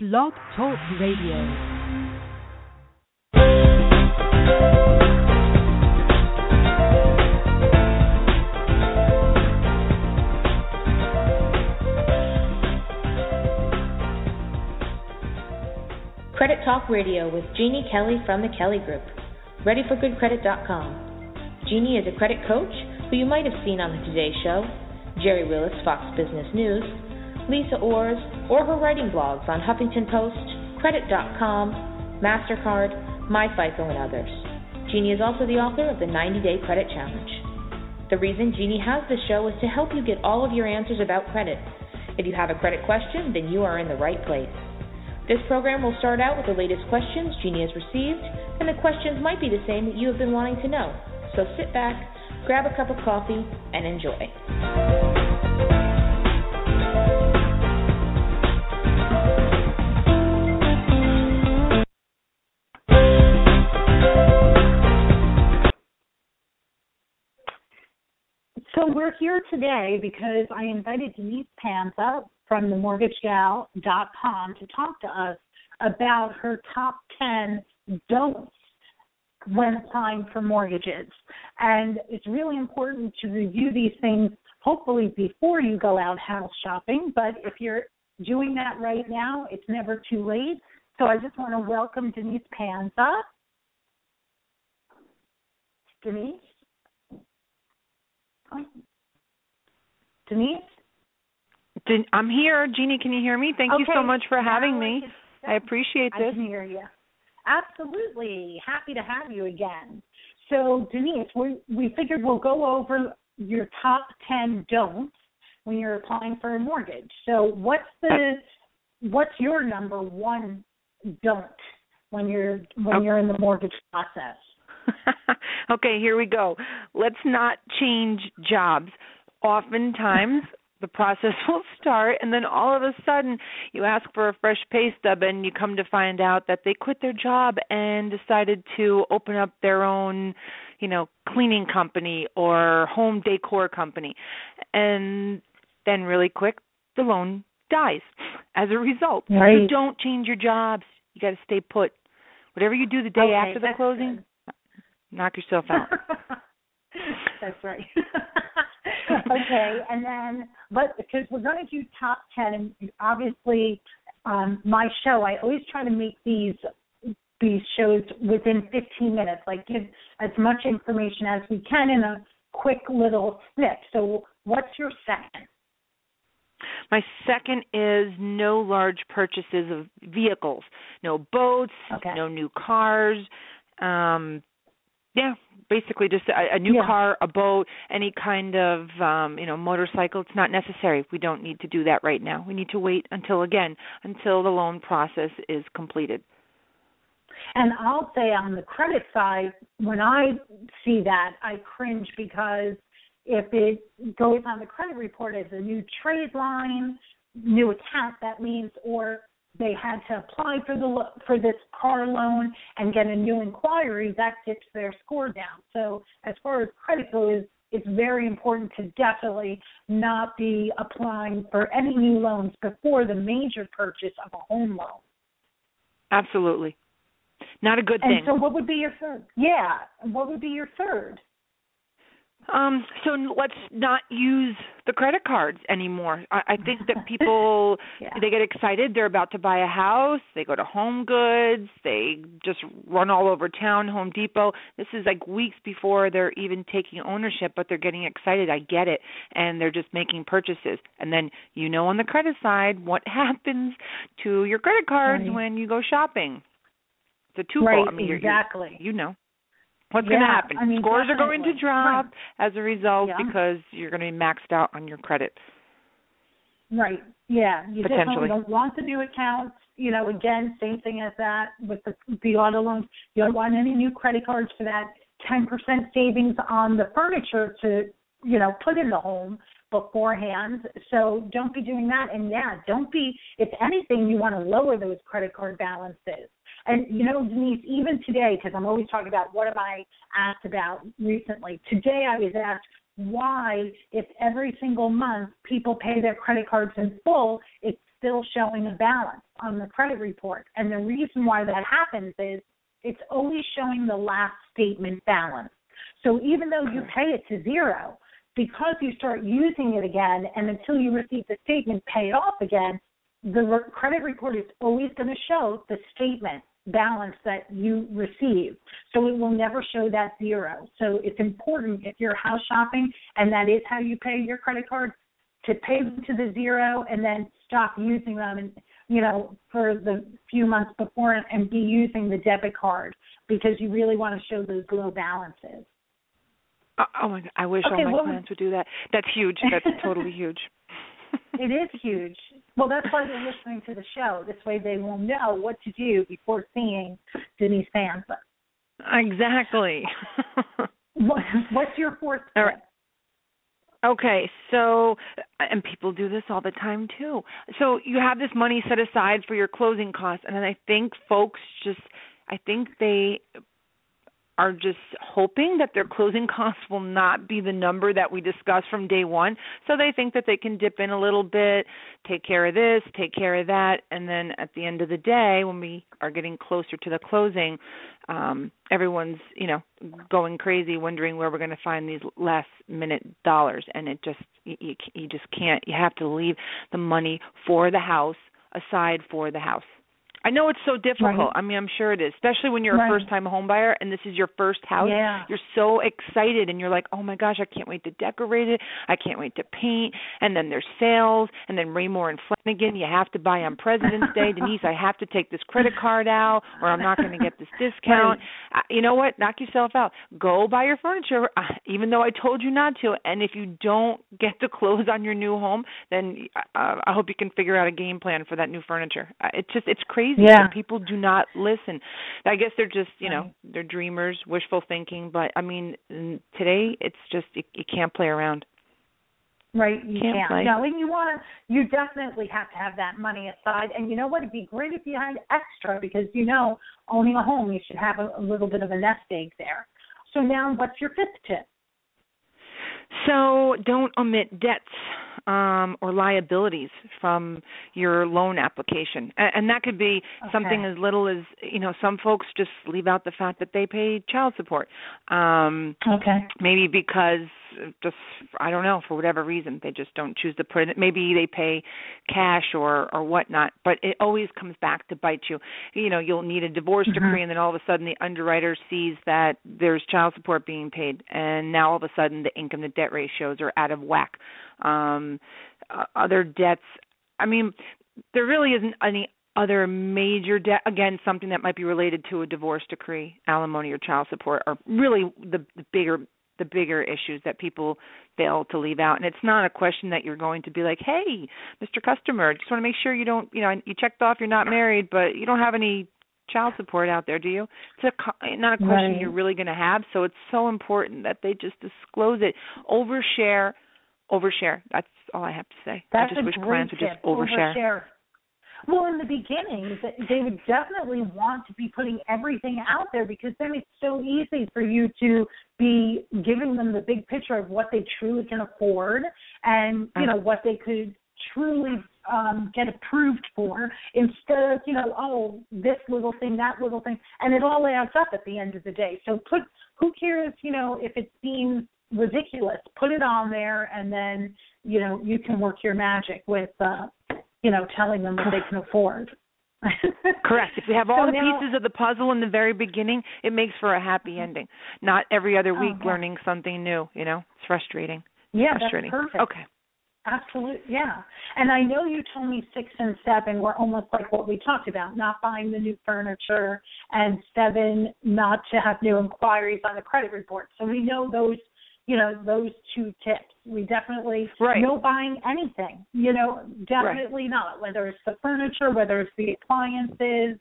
Blog Talk Radio. Credit Talk Radio with Jeannie Kelly from the Kelly Group. ReadyForGoodCredit.com. Jeannie is a credit coach who you might have seen on the Today Show, Jerry Willis, Fox Business News, Lisa Orr's, or her writing blogs on Huffington Post, Credit.com, MasterCard, MyFICO, and others. Jeannie is also the author of the 90-Day Credit Challenge. The reason Jeannie has this show is to help you get all of your answers about credit. If you have a credit question, then you are in the right place. This program will start out with the latest questions Jeannie has received, and the questions might be the same that you have been wanting to know. So sit back, grab a cup of coffee, and enjoy. So we're here today because I invited Denise Panza from TheMortgageGal.com to talk to us about her top 10 don'ts when applying for mortgages. And it's really important to review these things, hopefully before you go out house shopping, but if you're doing that right now, it's never too late. So I just want to welcome Denise Panza. Denise? Oh. Denise? I'm here. Jeannie, can you hear me? Thank you so much for having me. I appreciate this. I can hear you. Absolutely. Happy to have you again. So, Denise, we figured we'll go over your top 10 don'ts when you're applying for a mortgage. So what's your number one don't when you're in the mortgage process? Okay, here we go. Let's not change jobs. Oftentimes, the process will start, and then all of a sudden you ask for a fresh pay stub and you come to find out that they quit their job and decided to open up their own, cleaning company or home decor company. And then really quick, the loan dies as a result. Right. You don't change your jobs. You got to stay put. Whatever you do the day after the closing, knock yourself out. That's right. Okay, and then, because we're going to do top 10, and obviously my show, I always try to make these shows within 15 minutes, like give as much information as we can in a quick little snip. So what's your second? My second is no large purchases of vehicles, no boats, no new cars, basically just a new car, a boat, any kind of, motorcycle. It's not necessary. We don't need to do that right now. We need to wait until the loan process is completed. And I'll say on the credit side, when I see that, I cringe because if it goes on the credit report as a new trade line, new account, that means, or they had to apply for this car loan and get a new inquiry, that dips their score down. So as far as credit goes, it's very important to definitely not be applying for any new loans before the major purchase of a home loan. Absolutely. Not a good thing. And so what would be your third? Yeah. What would be your third? So let's not use the credit cards anymore. I think that people, they get excited. They're about to buy a house. They go to HomeGoods. They just run all over town, Home Depot. This is like weeks before they're even taking ownership, but they're getting excited. I get it. And they're just making purchases. And then, on the credit side, what happens to your credit cards when you go shopping? It's a twofold. Right, exactly. You know. What's going to happen? Scores definitely are going to drop as a result because you're going to be maxed out on your credit. Right. Yeah. You definitely don't want the new accounts. Again, same thing as that with the auto loans. You don't want any new credit cards for that 10% savings on the furniture to, put in the home beforehand. So don't be doing that. And, don't be, if anything, you want to lower those credit card balances. And, Denise, even today, because I'm always talking about what am I asked about recently. Today I was asked, why, if every single month people pay their credit cards in full, it's still showing a balance on the credit report. And the reason why that happens is it's always showing the last statement balance. So even though you pay it to zero, because you start using it again, and until you receive the statement, pay it off again, the credit report is always going to show the statement balance that you receive. So it will never show that zero. So it's important, if you're house shopping and that is how you pay your credit cards, to pay them to the zero and then stop using them, and, you know, for the few months before, and be using the debit card, because you really want to show those low balances. Oh, my God. I wish all my clients would do that. That's huge. That's totally huge. It is huge. Well, that's why they're listening to the show. This way they will know what to do before seeing Denise Panza. Exactly. What's your fourth tip? All right. Okay, so, and people do this all the time, too. So you have this money set aside for your closing costs, and then I think folks just, I think they are just hoping that their closing costs will not be the number that we discussed from day one. So they think that they can dip in a little bit, take care of this, take care of that, and then at the end of the day, when we are getting closer to the closing, everyone's, you know, going crazy, wondering where we're going to find these last-minute dollars, and it just you just can't. You have to leave the money for the house aside for the house. I know it's so difficult. Right. I mean, I'm sure it is, especially when you're a first-time home buyer and this is your first house. Yeah. You're so excited and you're like, oh, my gosh, I can't wait to decorate it. I can't wait to paint. And then there's sales, and then Raymore and Flanagan, you have to buy on President's Day. Denise, I have to take this credit card out or I'm not going to get this discount. Right. You know what? Knock yourself out. Go buy your furniture, even though I told you not to. And if you don't get to close on your new home, then I hope you can figure out a game plan for that new furniture. It's crazy. Yeah. And people do not listen. I guess they're just, you know, they're dreamers, wishful thinking. But, I mean, today it's just you can't play around. Right, you can't. No, and you definitely have to have that money aside. And you know what? It'd be great if you had extra because, you know, owning a home, you should have a little bit of a nest egg there. So now what's your fifth tip? So don't omit debts or liabilities from your loan application. And that could be something as little as, you know, some folks just leave out the fact that they pay child support. Maybe because just, I don't know, for whatever reason, they just don't choose to put it. Maybe they pay cash or whatnot, but it always comes back to bite you. You know, you'll need a divorce decree, and then all of a sudden the underwriter sees that there's child support being paid, and now all of a sudden the income to debt ratios are out of whack. Other debts, I mean, there really isn't any other major debt. Again, something that might be related to a divorce decree, alimony, or child support are really the bigger issues that people fail to leave out. And it's not a question that you're going to be like, hey, Mr. Customer, just want to make sure you don't, you know, you checked off you're not married, but you don't have any child support out there, do you? It's not a question you're really going to have. So it's so important that they just disclose it. Overshare. That's all I have to say. That's I just wish clients would just overshare. Well, in the beginning, they would definitely want to be putting everything out there because then it's so easy for you to be giving them the big picture of what they truly can afford and, you know, what they could truly get approved for instead of, you know, oh, this little thing, that little thing. And it all adds up at the end of the day. So who cares, you know, if it seems ridiculous, put it on there and then, you know, you can work your magic with, you know, telling them what they can afford. Correct. If we have all the pieces of the puzzle in the very beginning, it makes for a happy ending. Not every other week learning something new, you know, it's frustrating. Yeah, frustrating. That's perfect. Okay. Absolutely, yeah. And I know you told me 6 and 7 were almost like what we talked about, not buying the new furniture, and 7, not to have new inquiries on the credit report. So we know those, you know, those two tips. We definitely no buying anything, you know, definitely not, whether it's the furniture, whether it's the appliances.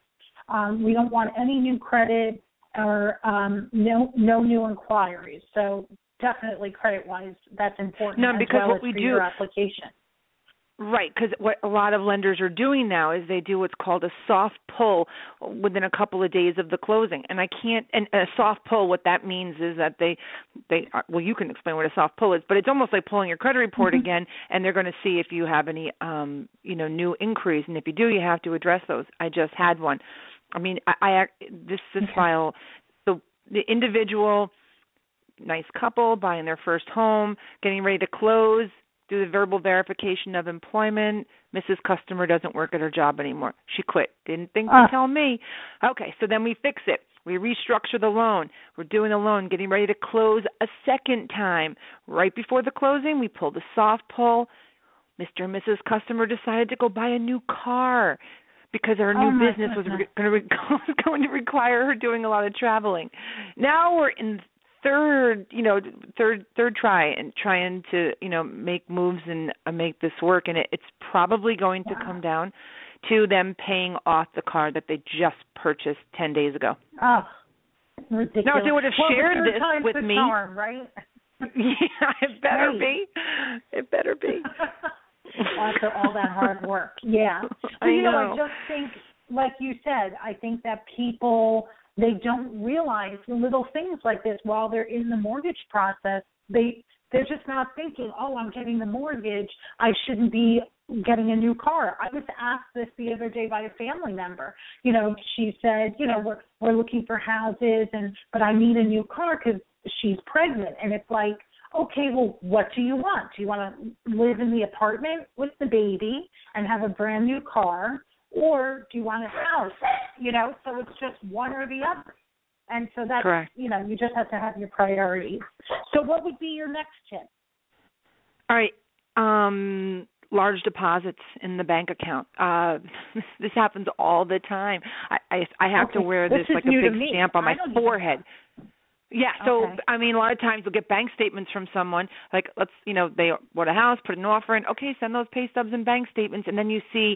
We don't want any new credit or no new inquiries. So definitely credit-wise, that's important. No, because what we do, Right, because what a lot of lenders are doing now is they do what's called a soft pull within a couple of days of the closing. And I can't – and a soft pull, what that means is that they – well, you can explain what a soft pull is, but it's almost like pulling your credit report again, and they're going to see if you have any, new inquiries. And if you do, you have to address those. I just had one. I mean, this file, the individual, nice couple, buying their first home, getting ready to close, do the verbal verification of employment. Mrs. Customer doesn't work at her job anymore. She quit. Didn't think to tell me. Okay, so then we fix it. We restructure the loan. We're doing a loan, getting ready to close a second time. Right before the closing, we pull the soft pull. Mr. and Mrs. Customer decided to go buy a new car because her new business was going to require her doing a lot of traveling. Now we're in third try and trying to, make moves and make this work. And it's probably going to come down to them paying off the car that they just purchased 10 days ago. Oh, ridiculous. Now, if they would have shared this with me. Charm, right? Yeah, it better be. It better be. After all that hard work. Yeah. I know. I just think, like you said, I think that people, they don't realize little things like this while they're in the mortgage process. They're just not thinking, oh, I'm getting the mortgage. I shouldn't be getting a new car. I was asked this the other day by a family member. She said, we're looking for houses, but I need a new car because she's pregnant. And it's like, okay, well, what do you want? Do you want to live in the apartment with the baby and have a brand new car? Or do you want a house? So it's just one or the other. And so that's, correct. You just have to have your priorities. So what would be your next tip? All right. Large deposits in the bank account. This happens all the time. I have to wear this like a big stamp on my forehead. Yeah, so, okay. I mean, a lot of times we'll get bank statements from someone, like, let's, they bought a house, put an offer in, okay, send those pay stubs and bank statements, and then you see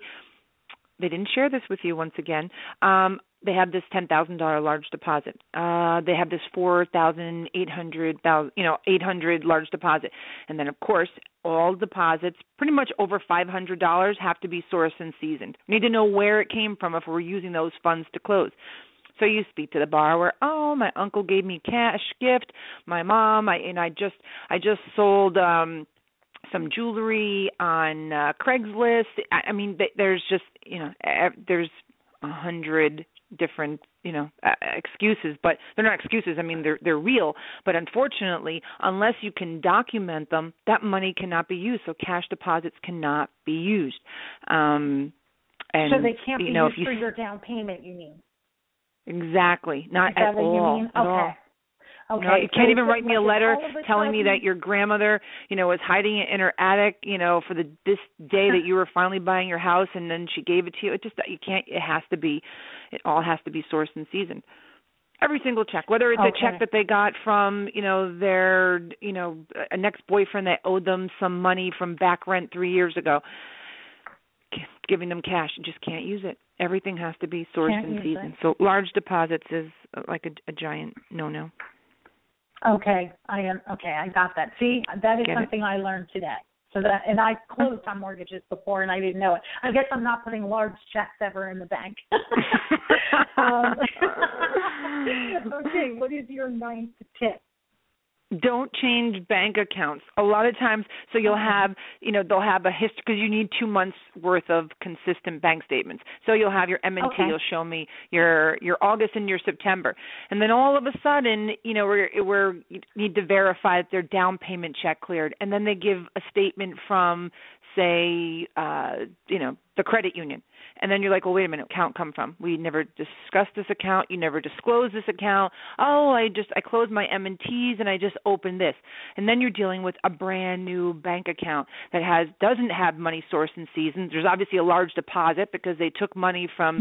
they didn't share this with you once again. They have this $10,000 large deposit. They have this $800 large deposit. And then, of course, all deposits, pretty much over $500, have to be sourced and seasoned. We need to know where it came from if we're using those funds to close. So you speak to the borrower. Oh, my uncle gave me cash gift. My mom, I just sold some jewelry on Craigslist. I mean, there's just there's 100 different excuses, but they're not excuses. I mean, they're real. But unfortunately, unless you can document them, that money cannot be used. So cash deposits cannot be used. And so they can't be used for your down payment. You mean? Exactly. Not at all. You mean? Okay. Okay. You can't even write me a letter telling me that your grandmother, was hiding it in her attic, for this day that you were finally buying your house, and then she gave it to you. It just you can't. It all has to be sourced and seasoned. Every single check, whether it's a check that they got from, their, an ex-boyfriend that owed them some money from back rent 3 years ago, giving them cash, you just can't use it. Everything has to be sourced and seasoned. So large deposits is like a giant no-no. Okay, I got that. See, that is something I learned today. And I closed on mortgages before, and I didn't know it. I guess I'm not putting large checks ever in the bank. Okay, what is your ninth tip? Don't change bank accounts. A lot of times, so you'll have, they'll have a history, because you need 2 months worth of consistent bank statements. So you'll have your M&T, you'll show me your August and your September. And then all of a sudden, you need to verify that their down payment check cleared. And then they give a statement from, say, the credit union. And then you're like, well, wait a minute, account come from? We never discussed this account. You never disclosed this account. Oh, I closed my M&Ts and I just opened this. And then you're dealing with a brand new bank account that doesn't have money sourced and seasoned. There's obviously a large deposit because they took money from,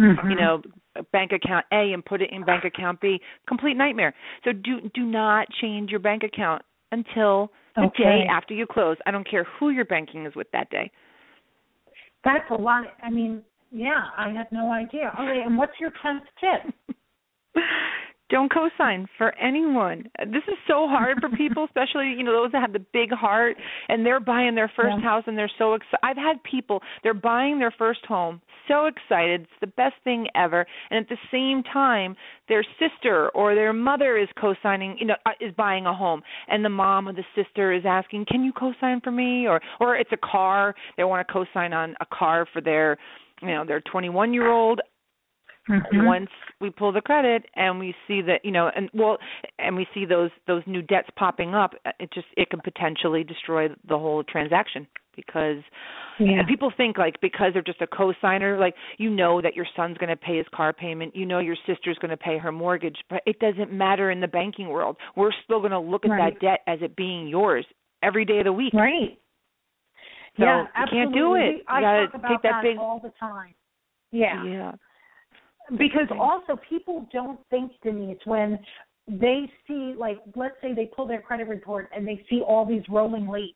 bank account A and put it in bank account B. Complete nightmare. So do not change your bank account until the day after you close. I don't care who you're banking is with that day. That's a lot. I mean, yeah, I had no idea. Okay, and what's your 10th tip? Don't co-sign for anyone. This is so hard for people, especially, you know, those that have the big heart and they're buying their first house and they're so excited. I've had people, they're buying their first home, so excited. It's the best thing ever. And at the same time, their sister or their mother is co-signing, you know, is buying a home. And the mom or the sister is asking, can you co-sign for me? Or it's a car. They want to co-sign on a car for their, you know, their 21-year-old. Mm-hmm. Once we pull the credit and we see that, you know, and we see those new debts popping up, it could potentially destroy the whole transaction because people think, like, because they're just a co-signer, like, you know that your son's going to pay his car payment, you know your sister's going to pay her mortgage, but it doesn't matter in the banking world. We're still going to look at that debt as it being yours every day of the week. Right. So yeah, absolutely. You can't do it. I talk about take that all the time. Yeah. Yeah. Because also people don't think, Denise, when they see, like, let's say they pull their credit report and they see all these rolling leads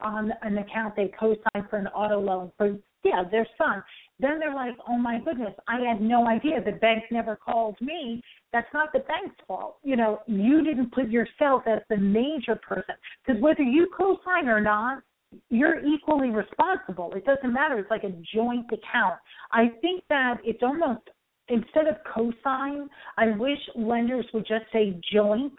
on an account they co-signed for an auto loan for, their son. Then they're like, oh, my goodness, I had no idea. The bank never called me. That's not the bank's fault. You know, you didn't put yourself as the major person. Because whether you co-sign or not, you're equally responsible. It doesn't matter. It's like a joint account. I think that it's almost – instead of cosign, I wish lenders would just say joint,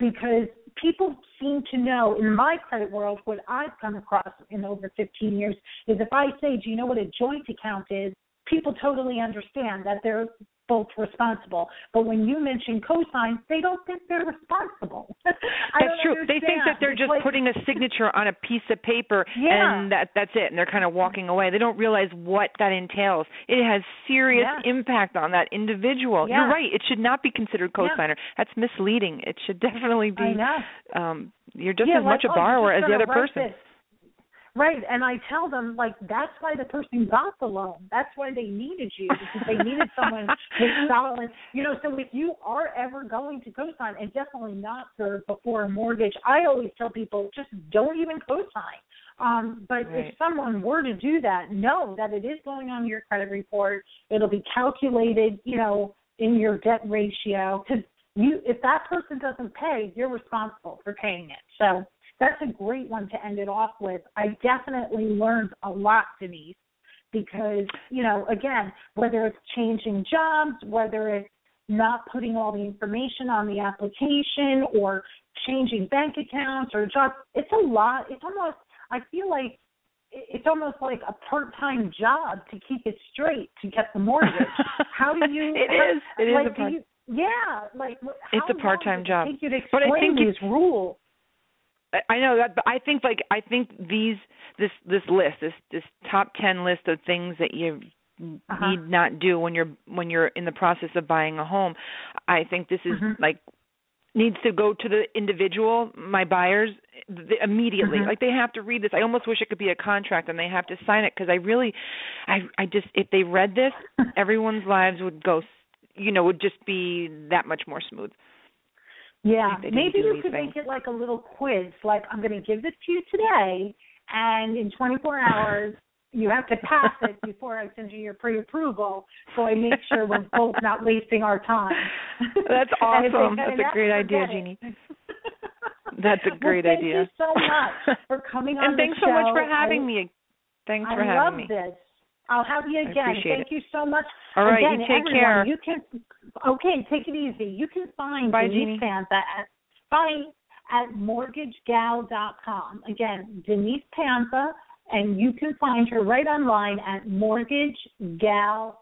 because people seem to know, in my credit world, what I've come across in over 15 years is if I say, do you know what a joint account is, people totally understand that they're both responsible. But when you mention cosign, they don't think they're responsible. That's true. Understand. They think that they're just putting a signature on a piece of paper and that's it, and they're kind of walking away. They don't realize what that entails. It has serious impact on that individual. Yeah. You're right. It should not be considered cosigner. Yeah. That's misleading. It should definitely be you're just as much a borrower as the other person. Right, and I tell them, like, that's why the person got the loan. That's why they needed you, because they needed someone with solid, you know, so if you are ever going to co-sign, and definitely not for before a mortgage, I always tell people, just don't even co-sign. But if someone were to do that, know that it is going on your credit report. It'll be calculated, you know, in your debt ratio. Because if that person doesn't pay, you're responsible for paying it. So that's a great one to end it off with. I definitely learned a lot, Denise, because, you know, again, whether it's changing jobs, whether it's not putting all the information on the application or changing bank accounts or jobs, it's a lot. It's almost, I feel like, it's almost like a part-time job to keep it straight, to get the mortgage. How do you? It's a part-time job. How long does it take you to explain these rules? I know that, but I think this list, this top 10 list of things that you need not do when you're in the process of buying a home, I think this is needs to go to the individual, my buyers, immediately. Like, they have to read this. I almost wish it could be a contract and they have to sign it, because I just if they read this, everyone's lives would go, you know, would just be that much more smooth. Yeah, maybe you could make it like a little quiz, like, I'm going to give this to you today, and in 24 hours, you have to pass it before I send you your pre-approval, so I make sure we're both not wasting our time. That's awesome. That's a great idea, Jeannie. That's a great idea. Thank you so much for coming on the show. And thanks so much for having me. Thanks for having me. I love this. I'll have you again. Thank you so much. All right, again, you take everyone, care. You can, take it easy. You can find Denise Panza at MortgageGal.com. Again, Denise Panza, and you can find her right online at MortgageGal.com.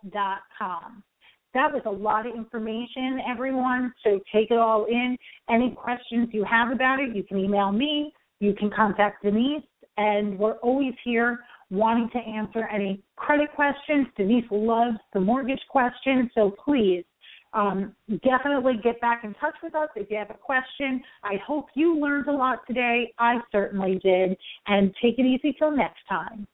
That was a lot of information, everyone, so take it all in. Any questions you have about it, you can email me. You can contact Denise, and we're always here wanting to answer any credit questions. Denise loves the mortgage question, so please definitely get back in touch with us if you have a question. I hope you learned a lot today. I certainly did. And take it easy till next time.